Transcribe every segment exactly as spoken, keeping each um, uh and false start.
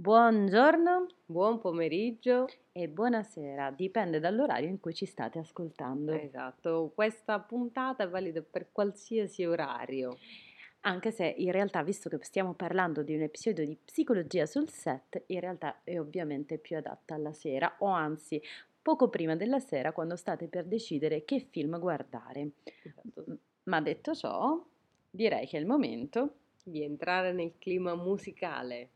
Buongiorno, buon pomeriggio e buonasera, dipende dall'orario in cui ci state ascoltando. Esatto, questa puntata è valida per qualsiasi orario. Anche se in realtà, visto che stiamo parlando di un episodio di psicologia sul set, in realtà è ovviamente più adatta alla sera, o anzi poco prima della sera, quando state per decidere che film guardare. Esatto. Ma detto ciò, direi che è il momento di entrare nel clima musicale.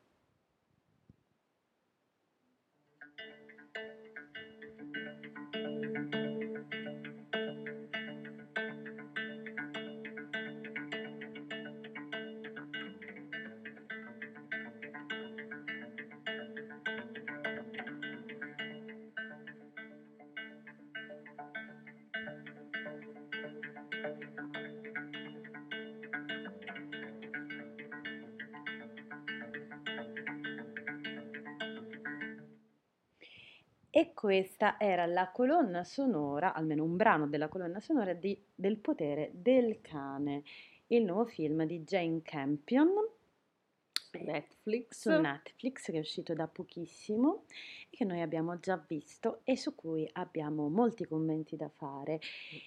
E questa era la colonna sonora, almeno un brano della colonna sonora di Il potere del cane, il nuovo film di Jane Campion su Netflix. su Netflix, che è uscito da pochissimo e che noi abbiamo già visto e su cui abbiamo molti commenti da fare.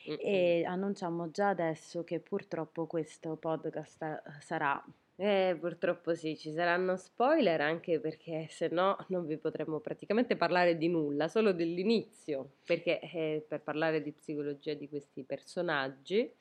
Mm-mm. E annunciamo già adesso che purtroppo questo podcast sarà... Eh, purtroppo sì, ci saranno spoiler, anche perché se no non vi potremmo praticamente parlare di nulla, solo dell'inizio, perché eh, per parlare di psicologia di questi personaggi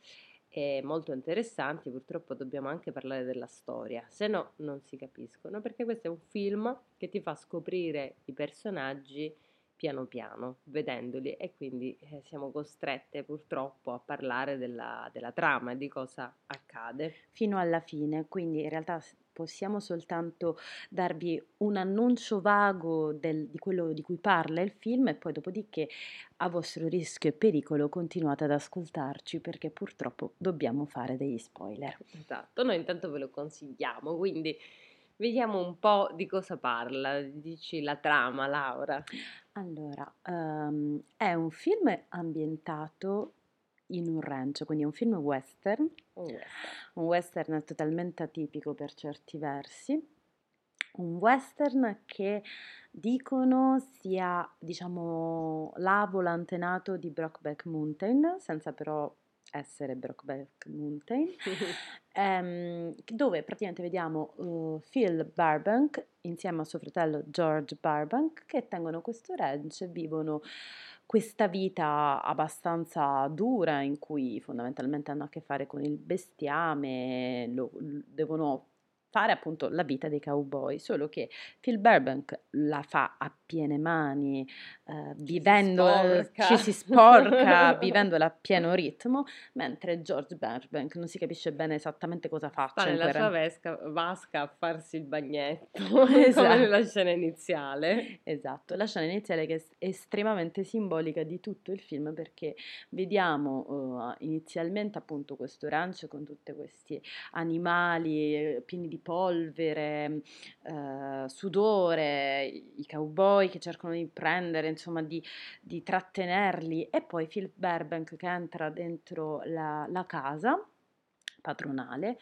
eh, molto interessanti purtroppo dobbiamo anche parlare della storia, se no non si capiscono, perché questo è un film che ti fa scoprire i personaggi piano piano, vedendoli, e quindi eh, siamo costrette purtroppo a parlare della, della trama e di cosa accade fino alla fine, quindi in realtà possiamo soltanto darvi un annuncio vago del, di quello di cui parla il film e poi dopodiché, a vostro rischio e pericolo, continuate ad ascoltarci perché purtroppo dobbiamo fare degli spoiler. Esatto, noi intanto ve lo consigliamo, quindi vediamo un po' di cosa parla, dici la trama, Laura. Allora, um, è un film ambientato in un ranch, quindi è un film western, un western, un western totalmente atipico per certi versi, un western che dicono sia, diciamo, l'avo, l'antenato di Brokeback Mountain, senza però essere Brokeback Mountain, um, dove praticamente vediamo uh, Phil Burbank insieme a suo fratello George Burbank che tengono questo ranch e vivono questa vita abbastanza dura in cui fondamentalmente hanno a che fare con il bestiame, lo, lo devono fare appunto la vita dei cowboy, solo che Phil Burbank la fa a piene mani, eh, vivendo, si ci si sporca, vivendola a pieno ritmo, mentre George Burbank non si capisce bene esattamente cosa faccia. Sta nella sua vesca, vasca a farsi il bagnetto, esatto. Come nella scena iniziale. Esatto, la scena iniziale che è estremamente simbolica di tutto il film, perché vediamo uh, inizialmente appunto questo ranch con tutti questi animali pieni di polvere, eh, sudore, i cowboy che cercano di prendere, insomma di, di trattenerli, e poi Phil Burbank che entra dentro la, la casa patronale,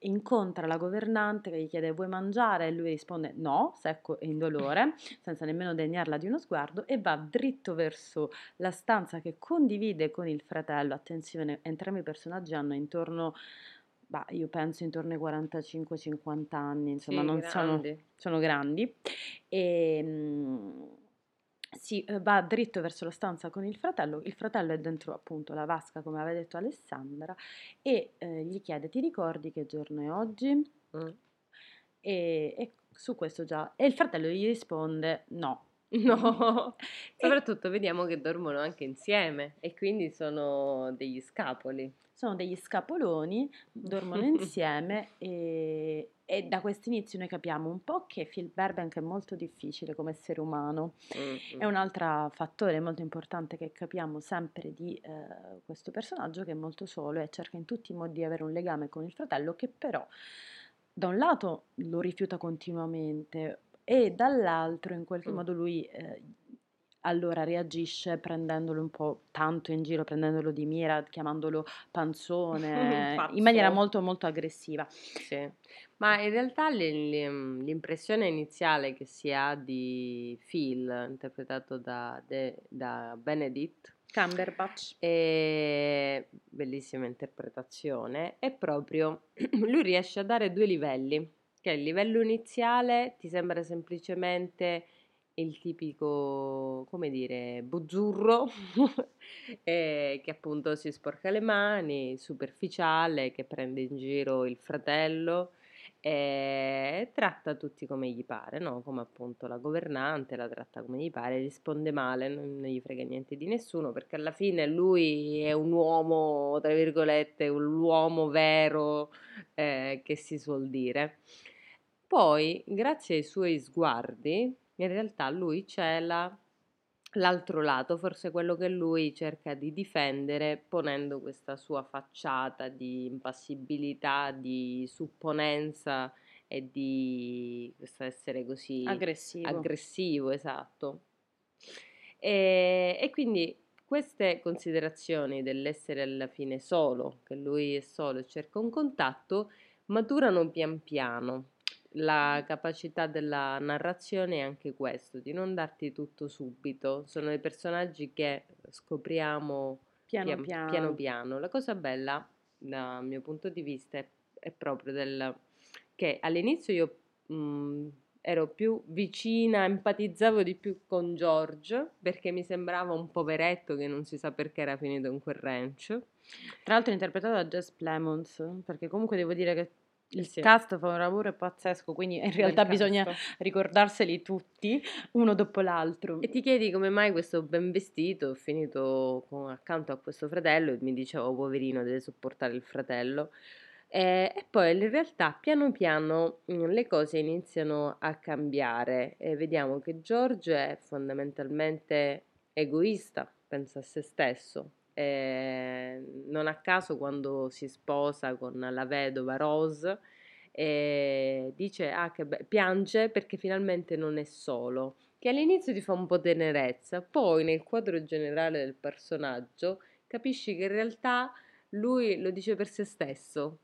incontra la governante che gli chiede vuoi mangiare e lui risponde no, secco e indolore, senza nemmeno degnarla di uno sguardo, e va dritto verso la stanza che condivide con il fratello. Attenzione, entrambi i personaggi hanno intorno... Bah, io penso intorno ai quarantacinque cinquanta anni, insomma, sì, non sono, sono grandi, e mh, si va dritto verso la stanza con il fratello. Il fratello è dentro appunto la vasca, come aveva detto Alessandra, e eh, gli chiede ti ricordi che giorno è oggi? Mm. E, e su questo già, e il fratello gli risponde no. No, soprattutto e... vediamo che dormono anche insieme e quindi sono degli scapoli. Sono degli scapoloni, dormono insieme e, e da questo inizio noi capiamo un po' che Phil Burbank è molto difficile come essere umano. Mm-hmm. È un altro fattore molto importante che capiamo sempre di eh, questo personaggio, che è molto solo e cerca in tutti i modi di avere un legame con il fratello, che però da un lato lo rifiuta continuamente e dall'altro in qualche mm. modo lui eh, allora reagisce prendendolo un po' tanto in giro, prendendolo di mira, chiamandolo panzone, in maniera molto molto aggressiva. Sì. Ma in realtà l'impressione iniziale che si ha di Phil, interpretato da, de, da Benedict Cumberbatch, è bellissima interpretazione, è proprio, lui riesce a dare due livelli, che il livello iniziale ti sembra semplicemente il tipico, come dire, buzzurro eh, che appunto si sporca le mani, superficiale, che prende in giro il fratello e tratta tutti come gli pare, no? Come appunto la governante la tratta come gli pare, risponde male, non, non gli frega niente di nessuno, perché alla fine lui è un uomo, tra virgolette, un uomo vero, eh, che si suol dire. Poi, grazie ai suoi sguardi, in realtà lui cela l'altro lato, forse quello che lui cerca di difendere ponendo questa sua facciata di impassibilità, di supponenza e di questo essere così aggressivo, aggressivo esatto. E, e quindi queste considerazioni dell'essere alla fine solo, che lui è solo e cerca un contatto, maturano pian piano. La capacità della narrazione è anche questo, di non darti tutto subito, sono i personaggi che scopriamo piano pian, piano. piano piano. La cosa bella dal mio punto di vista è, è proprio del, che all'inizio io mh, ero più vicina, empatizzavo di più con George, perché mi sembrava un poveretto che non si sa perché era finito in quel ranch, tra l'altro interpretato da Jess Plemons, perché comunque devo dire che il sì. cast fa un lavoro pazzesco, quindi in realtà bisogna ricordarseli tutti uno dopo l'altro. E ti chiedi come mai questo ben vestito è finito con, accanto a questo fratello, e mi dicevo poverino deve sopportare il fratello, e, e poi in realtà piano piano le cose iniziano a cambiare e vediamo che George è fondamentalmente egoista, pensa a se stesso. Eh, non a caso quando si sposa con la vedova Rose eh, dice ah, che be- piange perché finalmente non è solo, che all'inizio ti fa un po' tenerezza, poi nel quadro generale del personaggio capisci che in realtà lui lo dice per se stesso.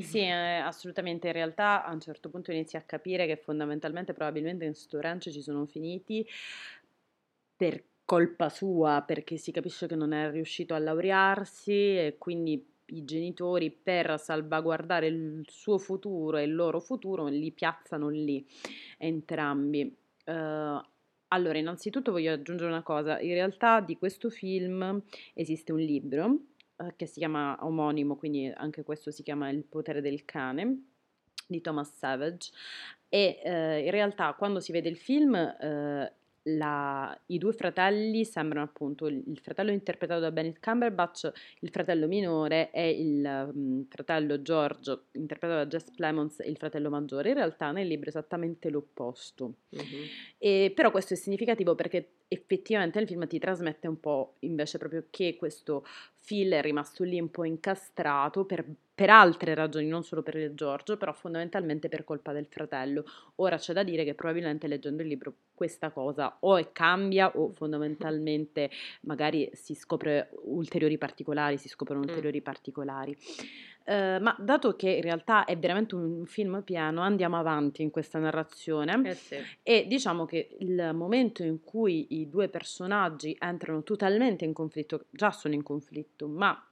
Sì, eh, assolutamente, in realtà a un certo punto inizi a capire che fondamentalmente probabilmente in sto ranch ci sono finiti per colpa sua, perché si capisce che non è riuscito a laurearsi e quindi i genitori, per salvaguardare il suo futuro e il loro futuro, li piazzano lì entrambi. Uh, allora, innanzitutto voglio aggiungere una cosa, in realtà di questo film esiste un libro uh, che si chiama omonimo, quindi anche questo si chiama Il potere del cane, di Thomas Savage, e uh, in realtà quando si vede il film uh, La, i due fratelli sembrano appunto, il fratello interpretato da Benedict Cumberbatch, il fratello minore, e il um, fratello George interpretato da Jess Plemons, il fratello maggiore, in realtà nel libro è esattamente l'opposto. Mm-hmm. E, però questo è significativo perché effettivamente il film ti trasmette un po' invece proprio che questo Phil è rimasto lì un po' incastrato per, per altre ragioni, non solo per il Giorgio, però fondamentalmente per colpa del fratello. Ora c'è da dire che probabilmente leggendo il libro questa cosa o cambia o fondamentalmente magari si scopre ulteriori particolari, si scoprono ulteriori mm. particolari. Uh, ma dato che in realtà è veramente un film piano, andiamo avanti in questa narrazione eh sì. e diciamo che il momento in cui i due personaggi entrano totalmente in conflitto, già sono in conflitto, ma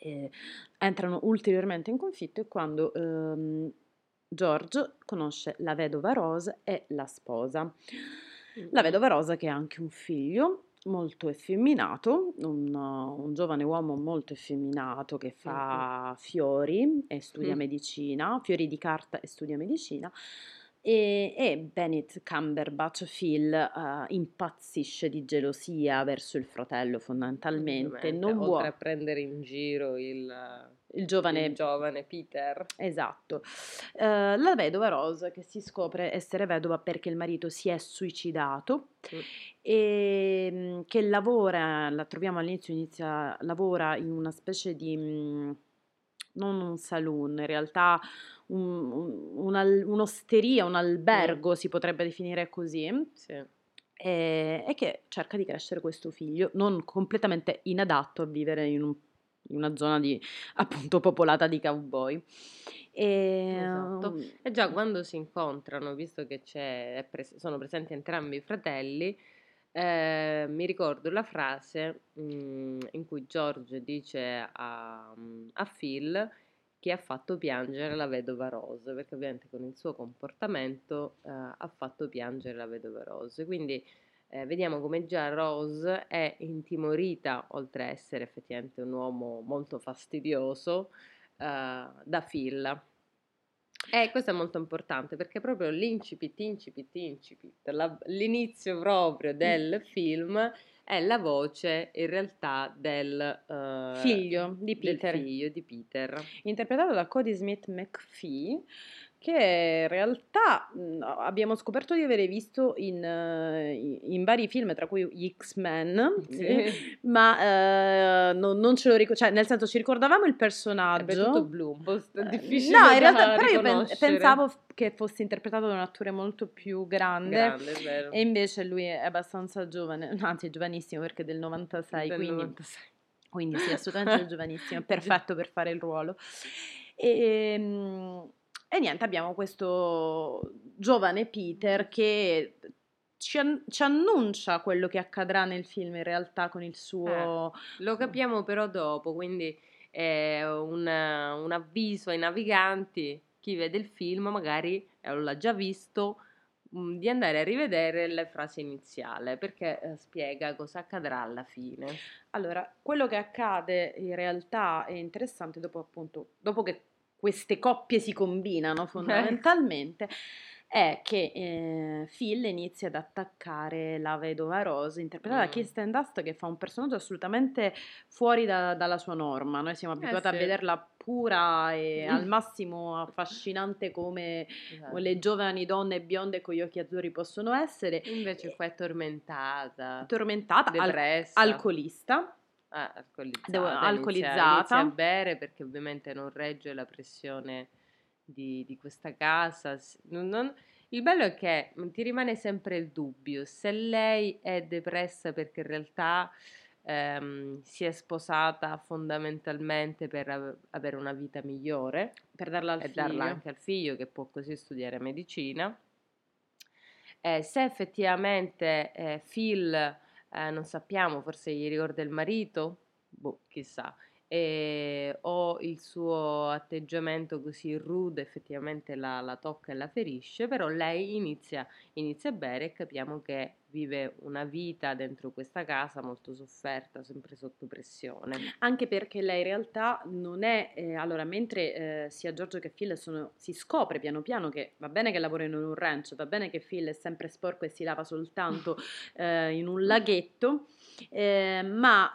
eh, entrano ulteriormente in conflitto è quando ehm, George conosce la vedova Rose e la sposa. La vedova Rose che ha anche un figlio molto effeminato, un, un giovane uomo molto effeminato che fa fiori e studia mm. medicina, fiori di carta e studia medicina, e, e Benedict Cumberbatch, Phil, uh, impazzisce di gelosia verso il fratello fondamentalmente, non vuole oltre a prendere in giro il... Il giovane, il giovane Peter, esatto. Uh, la vedova Rose che si scopre essere vedova perché il marito si è suicidato mm. e che lavora, la troviamo all'inizio, inizia, lavora in una specie di, non un saloon, in realtà un, un, un, un'osteria, un albergo mm. si potrebbe definire così. Sì. e, e che cerca di crescere questo figlio non completamente inadatto a vivere in, un, in una zona di, appunto, popolata di cowboy. E, esatto. E già quando si incontrano, visto che c'è, pres- sono presenti entrambi i fratelli, eh, mi ricordo la frase mh, in cui George dice a, a Phil che ha fatto piangere la vedova Rose, perché ovviamente con il suo comportamento eh, ha fatto piangere la vedova Rose. Quindi eh, vediamo come già Rose è intimorita, oltre a essere effettivamente un uomo molto fastidioso, eh, da Phil. E questo è molto importante, perché proprio l'incipit, incipit, incipit, la, l'inizio proprio del film è la voce in realtà del, uh, figlio, di Peter. del figlio di Peter, interpretato da Kodi Smit-McPhee, che in realtà abbiamo scoperto di avere visto in, in vari film, tra cui gli X-Men, sì. ma eh, no, non ce lo ricordo, cioè nel senso ci ricordavamo il personaggio. È tutto blu, un po' difficile no, in realtà, però io pen- pensavo che fosse interpretato da un attore molto più grande, grande vero. E invece lui è abbastanza giovane, anzi è giovanissimo, perché è del novantasei, del quindi, novantasei. Quindi sì, assolutamente giovanissimo, perfetto per fare il ruolo. E... E niente, abbiamo questo giovane Peter che ci, an- ci annuncia quello che accadrà nel film in realtà con il suo... Eh, lo capiamo però dopo, quindi è una, un avviso ai naviganti, chi vede il film magari eh, l'ha già visto, mh, di andare a rivedere la frase iniziale, perché eh, spiega cosa accadrà alla fine. Allora, quello che accade in realtà è interessante dopo, appunto, dopo che... queste coppie si combinano fondamentalmente, è che eh, Phil inizia ad attaccare la vedova Rose, interpretata mm. da Kirsten Dunst, che fa un personaggio assolutamente fuori da, dalla sua norma. Noi siamo abituati eh sì. a vederla pura e al massimo affascinante come esatto. le giovani donne bionde con gli occhi azzurri possono essere. Invece qua è tormentata, tormentata, al- alcolista. Ah, alcolizzata, Devo, alcolizzata. Inizia, inizia a bere perché ovviamente non regge la pressione di, di questa casa. Non, non, il bello è che ti rimane sempre il dubbio se lei è depressa perché in realtà ehm, si è sposata fondamentalmente per av- avere una vita migliore, per darla al e figlio. darla anche al figlio, che può così studiare medicina, eh, se effettivamente eh, Phil Eh, non sappiamo, forse gli ricorda il marito, boh, chissà, e, o il suo atteggiamento così rude effettivamente la, la tocca e la ferisce, però lei inizia, inizia a bere e capiamo che vive una vita dentro questa casa molto sofferta, sempre sotto pressione. Anche perché lei in realtà non è, eh, allora mentre eh, sia Giorgio che Phil sono, si scopre piano piano che va bene che lavorano in un ranch, va bene che Phil è sempre sporco e si lava soltanto eh, in un laghetto, eh, ma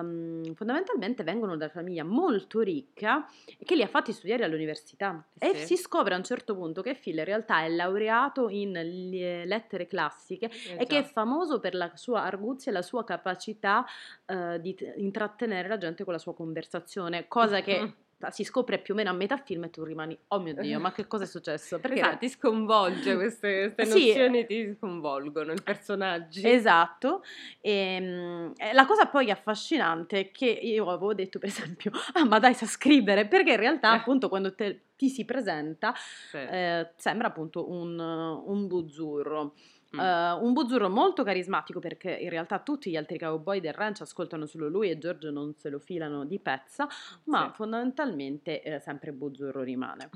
ehm, fondamentalmente vengono da famiglia molto ricca che li ha fatti studiare all'università, sì. E si scopre a un certo punto che Phil in realtà è laureato in lettere classiche, esatto. E che è famoso per la sua arguzia e la sua capacità eh, di t- intrattenere la gente con la sua conversazione, cosa che mm-hmm. si scopre più o meno a metà film e tu rimani, oh mio Dio, ma che cosa è successo? Perché esatto, ti sconvolge, queste, queste sì, nozioni ti sconvolgono, i personaggi. Esatto. E, la cosa poi affascinante è che io avevo detto, per esempio, ah ma dai, sa scrivere, perché in realtà appunto quando te, ti si presenta sì. eh, sembra appunto un, un buzzurro. Uh, un buzzurro molto carismatico, perché in realtà tutti gli altri cowboy del ranch ascoltano solo lui e Giorgio non se lo filano di pezza, ma sì. fondamentalmente eh, sempre buzzurro rimane.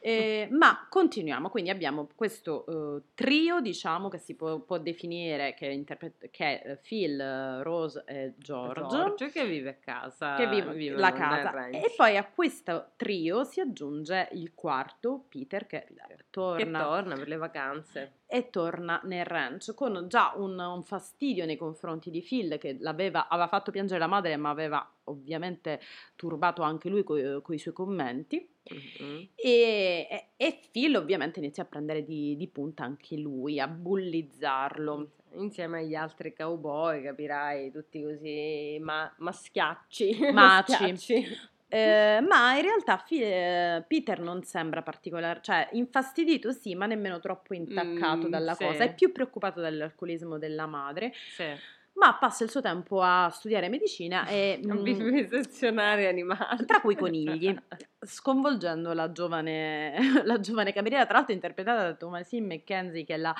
Eh, ma continuiamo, quindi abbiamo questo uh, trio, diciamo, che si può, può definire che, interpre- che è Phil, Rose e George, George che vive a casa, che vive la casa, e poi a questo trio si aggiunge il quarto, Peter, che torna, che torna per le vacanze. E torna nel ranch con già un, un fastidio nei confronti di Phil, che l'aveva, aveva fatto piangere la madre, ma aveva ovviamente turbato anche lui coi, coi suoi commenti. Mm-hmm. E, e Phil ovviamente inizia a prendere di, di punta anche lui, a bullizzarlo. Insieme agli altri cowboy, capirai, tutti così ma, maschiacci. Maci. Maschiacci. Eh, ma in realtà fi- eh, Peter non sembra particolare, cioè infastidito sì, ma nemmeno troppo intaccato mm, dalla sì. cosa. È più preoccupato dall'alcolismo della madre. Sì. Ma passa il suo tempo a studiare medicina e a vivisezionare animali, tra cui conigli, sconvolgendo la giovane, la giovane cameriera, tra l'altro interpretata da Thomasin McKenzie, che è la,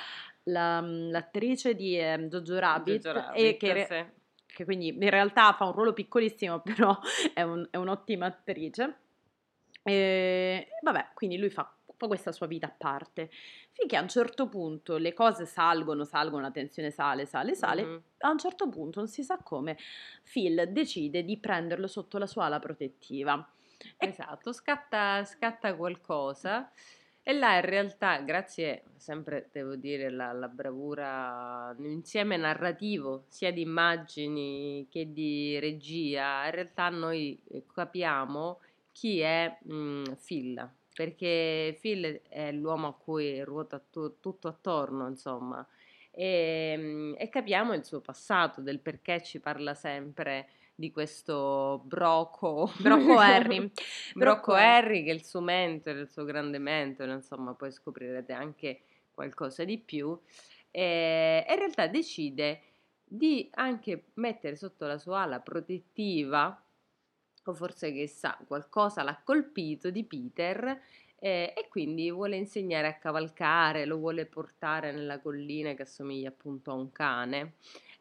la, l'attrice di eh, Jojo Rabbit, Jojo Rabbit e che, sì. che quindi in realtà fa un ruolo piccolissimo, però è, un, è un'ottima attrice. E vabbè, quindi lui fa questa sua vita a parte, finché a un certo punto le cose salgono, salgono, la tensione sale, sale, sale, mm-hmm. a un certo punto non si sa come Phil decide di prenderlo sotto la sua ala protettiva. Esatto, scatta, scatta qualcosa e là in realtà, grazie sempre devo dire alla bravura insieme narrativo sia di immagini che di regia, in realtà noi capiamo chi è mh, Phil, perché Phil è l'uomo a cui ruota tu, tutto attorno, insomma, e, e capiamo il suo passato, del perché ci parla sempre di questo Broco, Broco Harry, Broco Harry che è il suo mentore, il suo grande mentore, insomma, poi scoprirete anche qualcosa di più, e, e in realtà decide di anche mettere sotto la sua ala protettiva, o forse che sa, qualcosa l'ha colpito di Peter eh, e quindi vuole insegnare a cavalcare, lo vuole portare nella collina che assomiglia appunto a un cane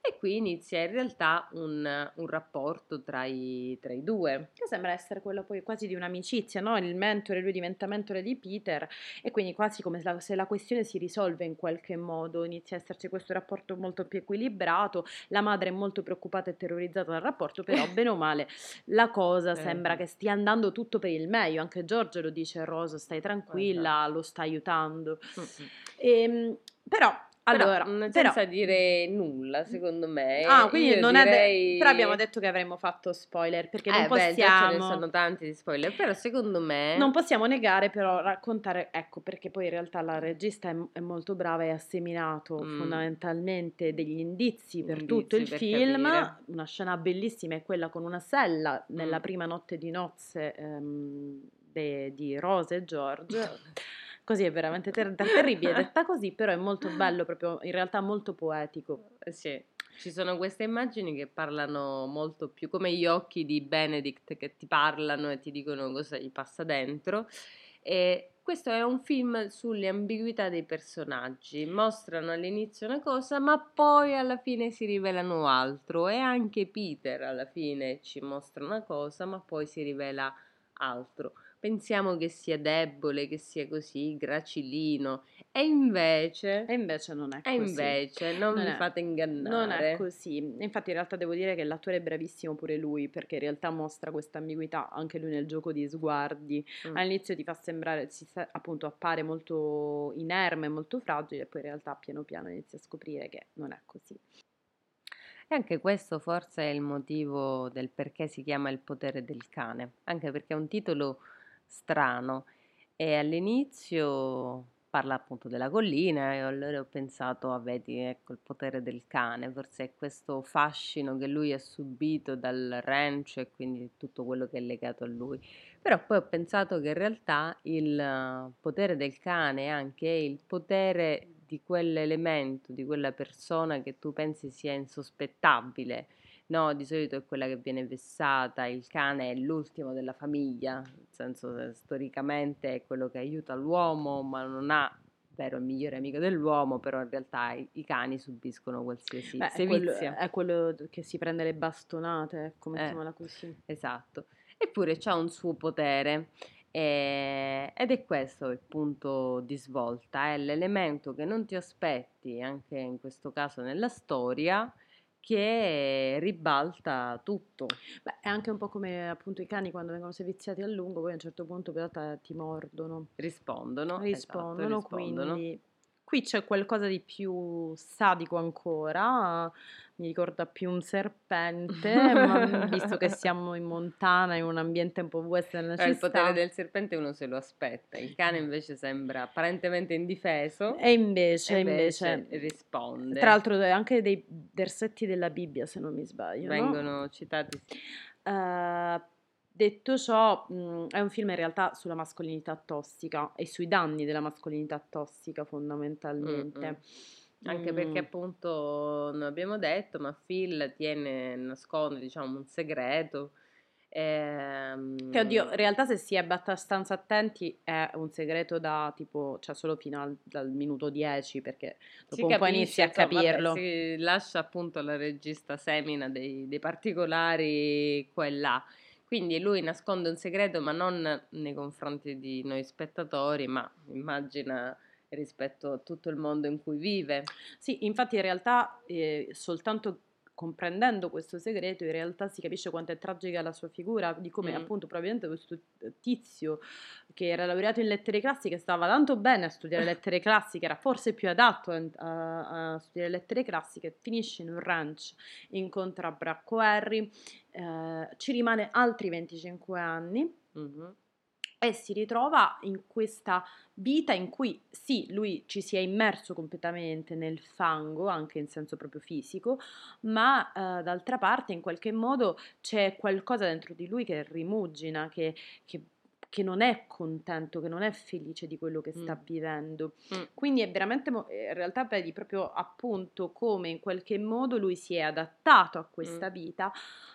e qui inizia in realtà un, un rapporto tra i, tra i due. Che sembra essere quello poi quasi di un'amicizia, no? Il mentore, lui diventa mentore di Peter e quindi quasi come se la, se la questione si risolve in qualche modo, inizia a esserci questo rapporto molto più equilibrato, la madre è molto preoccupata e terrorizzata dal rapporto, però bene o male la cosa eh. sembra che stia andando tutto per il meglio, anche Giorgio lo dice a Rosa, stai tranquilla, eh. lo sta aiutando. Mm-hmm. E, però... Allora, però, senza però, dire nulla, secondo me. Ah, quindi non direi... è de- però abbiamo detto che avremmo fatto spoiler, perché eh, non beh, possiamo. Ce ne sono tanti di spoiler, però secondo me non possiamo negare, però raccontare, ecco, perché poi in realtà la regista è, è molto brava e ha seminato mm. fondamentalmente degli indizi per indizi tutto il per film. Capire. Una scena bellissima è quella con una sella nella mm. prima notte di nozze um, de, di Rose e George. Così è veramente ter- terribile, detta così, però è molto bello, proprio in realtà molto poetico. Sì, ci sono queste immagini che parlano molto più, come gli occhi di Benedict che ti parlano e ti dicono cosa gli passa dentro. E questo è un film sulle ambiguità dei personaggi, mostrano all'inizio una cosa ma poi alla fine si rivelano altro e anche Peter alla fine ci mostra una cosa ma poi si rivela altro. Pensiamo che sia debole, che sia così, gracilino, e invece... E invece non è così. E invece non, non vi è, fate ingannare. Non è così. Infatti in realtà devo dire che l'attore è bravissimo pure lui, perché in realtà mostra questa ambiguità anche lui nel gioco di sguardi. Mm. All'inizio ti fa sembrare, si sa, appunto appare molto inerme, molto fragile, e poi in realtà piano piano inizi a scoprire che non è così. E anche questo forse è il motivo del perché si chiama Il potere del cane, anche perché è un titolo... strano, e all'inizio parla appunto della collina e allora ho pensato, ah, vedi, ecco il potere del cane, forse è questo fascino che lui ha subito dal ranch e quindi tutto quello che è legato a lui, però poi ho pensato che in realtà il potere del cane è anche il potere di quell'elemento, di quella persona che tu pensi sia insospettabile. No, di solito è quella che viene vessata, il cane è l'ultimo della famiglia, nel senso storicamente è quello che aiuta l'uomo, ma non ha, vero, il migliore amico dell'uomo, però in realtà i, i cani subiscono qualsiasi Beh, sevizia. È quello, è quello che si prende le bastonate, come eh, mettiamola così. Esatto, eppure c'ha un suo potere e, ed è questo il punto di svolta, è l'elemento che non ti aspetti, anche in questo caso nella storia, che ribalta tutto. Beh, è anche un po' come appunto i cani quando vengono seviziati a lungo, poi a un certo punto però ti mordono. Rispondono. Rispondono, esatto, rispondono. Quindi qui c'è qualcosa di più sadico ancora, mi ricorda più un serpente, ma visto che siamo in Montana, in un ambiente un po' western, ci il sta. Potere del serpente uno se lo aspetta, il cane invece sembra apparentemente indifeso e invece, e invece, invece risponde. Tra l'altro anche dei versetti della Bibbia, se non mi sbaglio, vengono no? citati. Uh, Detto ciò, mh, è un film in realtà sulla mascolinità tossica e sui danni della mascolinità tossica, fondamentalmente. Mm-mm. Anche mm. perché appunto non abbiamo detto, ma Phil tiene, nasconde, diciamo, un segreto. Ehm... Che oddio, in realtà se si è abbastanza attenti è un segreto da tipo, cioè solo fino al dal minuto dieci, perché dopo un po' inizia a capirlo. Vabbè, si lascia appunto alla regista semina dei, dei particolari qua e là. Quindi lui nasconde un segreto, ma non nei confronti di noi spettatori, ma immagina rispetto a tutto il mondo in cui vive. Sì, infatti in realtà eh, soltanto comprendendo questo segreto in realtà si capisce quanto è tragica la sua figura, di come mm. appunto probabilmente questo tizio che era laureato in lettere classiche stava tanto bene a studiare lettere classiche, era forse più adatto a, a studiare lettere classiche, finisce in un ranch, incontra Bronco Harry, eh, ci rimane altri venticinque anni mm-hmm. e si ritrova in questa vita in cui sì, lui ci si è immerso completamente nel fango, anche in senso proprio fisico, ma eh, d'altra parte in qualche modo c'è qualcosa dentro di lui che rimugina, che, che, che non è contento, che non è felice di quello che sta mm. vivendo. Mm. Quindi è veramente, in realtà vedi proprio appunto come in qualche modo lui si è adattato a questa mm. vita,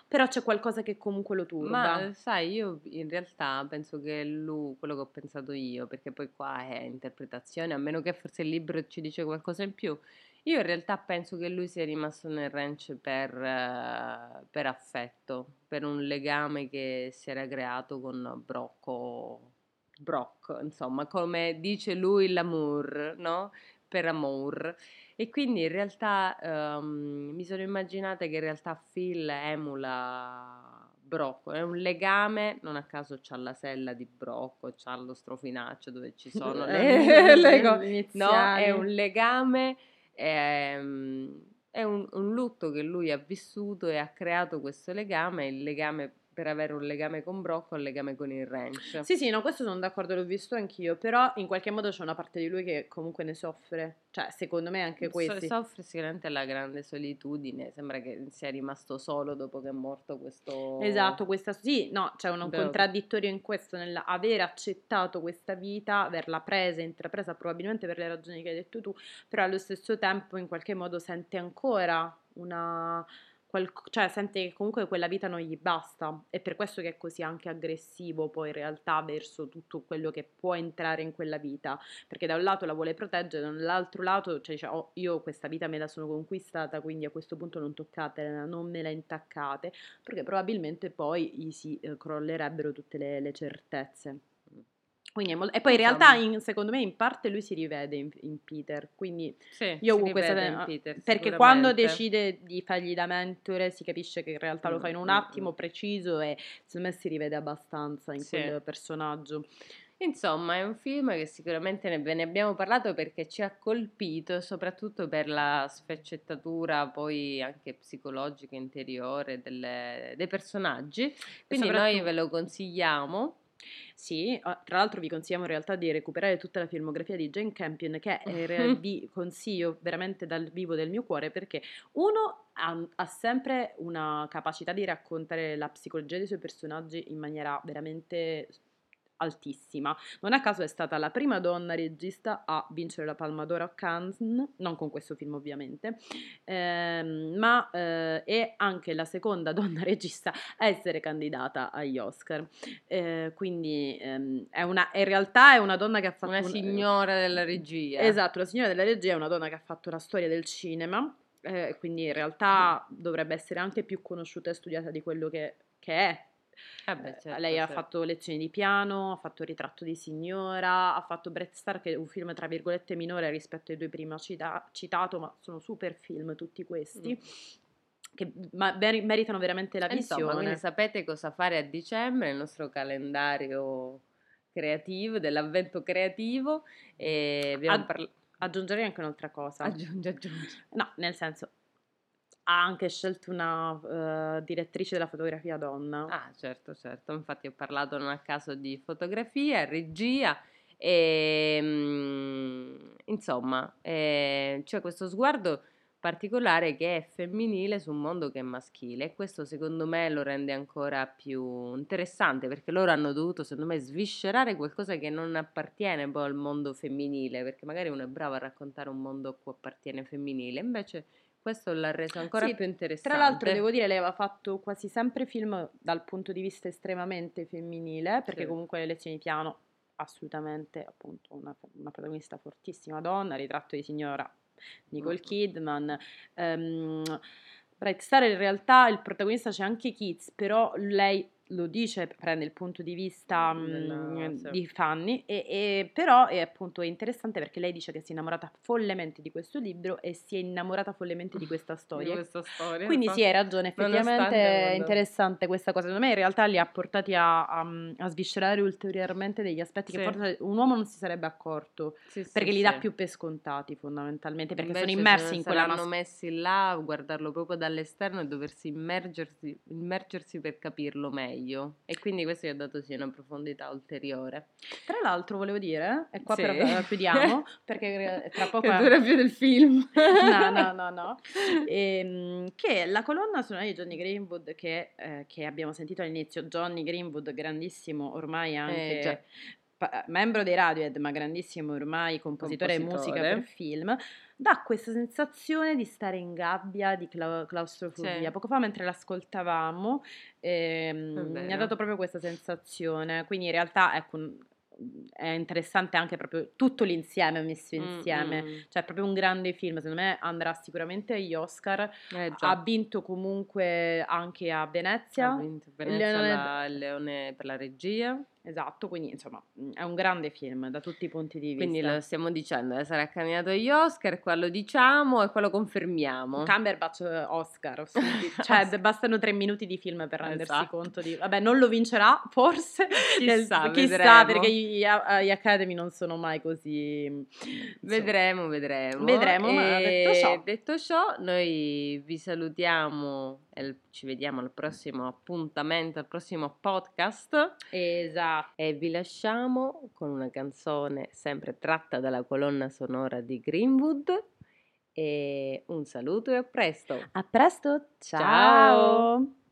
però c'è qualcosa che comunque lo turba. Ma sai, io in realtà penso che lui, quello che ho pensato io, perché poi qua è interpretazione, a meno che forse il libro ci dice qualcosa in più, io in realtà penso che lui sia rimasto nel ranch per, per affetto, per un legame che si era creato con Brocco, Brock, insomma, come dice lui, l'amour, no? Per amour. E quindi in realtà um, mi sono immaginata che in realtà Phil emula Brocco, è un legame, non a caso c'ha la sella di Brocco, c'ha lo strofinaccio dove ci sono le, le cose, no? È un legame, è, è un, un lutto che lui ha vissuto e ha creato questo legame, il legame per avere un legame con Brocco, un legame con il ranch. Sì, sì, no, questo sono d'accordo, l'ho visto anch'io, però in qualche modo c'è una parte di lui che comunque ne soffre, cioè secondo me anche questi. So, soffre sicuramente la grande solitudine, sembra che sia rimasto solo dopo che è morto questo... Esatto, questa sì, no, c'è un Beh. contraddittorio in questo, nell'aver accettato questa vita, averla presa, intrapresa, probabilmente per le ragioni che hai detto tu, però allo stesso tempo in qualche modo sente ancora una... cioè sente che comunque quella vita non gli basta, e per questo che è così anche aggressivo poi in realtà verso tutto quello che può entrare in quella vita, perché da un lato la vuole proteggere, dall'altro lato cioè dice oh, io questa vita me la sono conquistata, quindi a questo punto non toccatela, non me la intaccate, perché probabilmente poi gli si eh, crollerebbero tutte le, le certezze. Quindi è molto... E poi in realtà in, secondo me in parte lui si rivede in, in Peter, quindi sì, io comunque questa... Peter, perché quando decide di fargli da mentore si capisce che in realtà lo fa in un attimo preciso e secondo me si rivede abbastanza in sì. quel personaggio. Insomma, è un film che sicuramente ne, ne abbiamo parlato perché ci ha colpito, soprattutto per la sfaccettatura poi anche psicologica interiore delle, dei personaggi, quindi soprattutto... noi ve lo consigliamo. Sì, tra l'altro vi consigliamo in realtà di recuperare tutta la filmografia di Jane Campion, che è, vi consiglio veramente dal vivo del mio cuore, perché uno ha, ha sempre una capacità di raccontare la psicologia dei suoi personaggi in maniera veramente altissima. Non a caso è stata la prima donna regista a vincere la Palma d'Oro a Cannes, non con questo film ovviamente, ehm, ma eh, è anche la seconda donna regista a essere candidata agli Oscar, eh, quindi ehm, è una, in realtà è una donna che ha fatto una signora un, della regia. Esatto, la signora della regia è una donna che ha fatto la storia del cinema, eh, quindi in realtà dovrebbe essere anche più conosciuta e studiata di quello che, che è. Eh beh, certo, lei ha certo. fatto Lezioni di piano, ha fatto Ritratto di signora, ha fatto Bright Star, che è un film tra virgolette minore rispetto ai due prima cita- citato, ma sono super film tutti questi mm. che ma mer- meritano veramente la visione. Insomma, quindi sapete cosa fare a dicembre, il nostro calendario creativo, dell'avvento creativo, e Ad- parla- aggiungerei anche un'altra cosa. Aggiungi, aggiungi. No, nel senso ha anche scelto una uh, direttrice della fotografia donna. Ah, certo, certo. Infatti ho parlato non a caso di fotografia, regia e mh, insomma, eh, c'è questo sguardo particolare che è femminile su un mondo che è maschile, e questo secondo me lo rende ancora più interessante, perché loro hanno dovuto secondo me sviscerare qualcosa che non appartiene poi al mondo femminile, perché magari uno è bravo a raccontare un mondo a cui appartiene femminile, invece questo l'ha reso ancora sì, più interessante. Tra l'altro devo dire, lei aveva fatto quasi sempre film dal punto di vista estremamente femminile, perché sì. comunque le Lezioni di piano, assolutamente, appunto, una, una protagonista fortissima donna, Ritratto di signora, Nicole Kidman, um, Bright Star, in realtà il protagonista c'è anche Kids, però lei lo dice, prende il punto di vista no, mh, sì. di Fanny, e, e, però è appunto interessante perché lei dice che si è innamorata follemente di questo libro e si è innamorata follemente di questa storia, di questa storia quindi sì, hai ragione, effettivamente è interessante questa cosa, secondo me in realtà li ha portati a, a, a sviscerare ulteriormente degli aspetti sì. che forse un uomo non si sarebbe accorto sì, perché sì, li dà sì. più per scontati fondamentalmente, perché invece sono immersi in quella mas- messi là a guardarlo proprio dall'esterno e doversi immergersi, immergersi per capirlo meglio, e quindi questo gli ha dato sì una profondità ulteriore. Tra l'altro volevo dire, e qua sì. però chiudiamo perché tra poco è... dura più del film no no no no e, che la colonna sonora di Jonny Greenwood che, eh, che abbiamo sentito all'inizio. Jonny Greenwood, grandissimo ormai anche eh, pa- membro dei Radiohead, ma grandissimo ormai compositore, compositore. Musica per film, dà questa sensazione di stare in gabbia, di claustrofobia. Sì. Poco fa mentre l'ascoltavamo ehm, mi ha dato proprio questa sensazione, quindi in realtà ecco, è interessante anche proprio tutto l'insieme messo insieme, mm-hmm. cioè è proprio un grande film, secondo me andrà sicuramente agli Oscar, eh, ha vinto comunque anche a Venezia, ha vinto Venezia Leone... La Leone per la regia. Esatto, quindi insomma è un grande film da tutti i punti di vista. Quindi lo stiamo dicendo, eh, sarà candidato agli Oscar, qua lo diciamo e qua lo confermiamo. Cumberbatch Oscar, cioè bastano tre minuti di film per rendersi esatto. conto di... Vabbè, non lo vincerà forse, chissà, nel... chissà perché gli, gli Academy non sono mai così... Insomma. Vedremo, vedremo. Vedremo, e... ma detto ciò. detto ciò, noi vi salutiamo e ci vediamo al prossimo appuntamento, al prossimo podcast. Esatto. E vi lasciamo con una canzone sempre tratta dalla colonna sonora di Greenwood, e un saluto e a presto. A presto, ciao, ciao.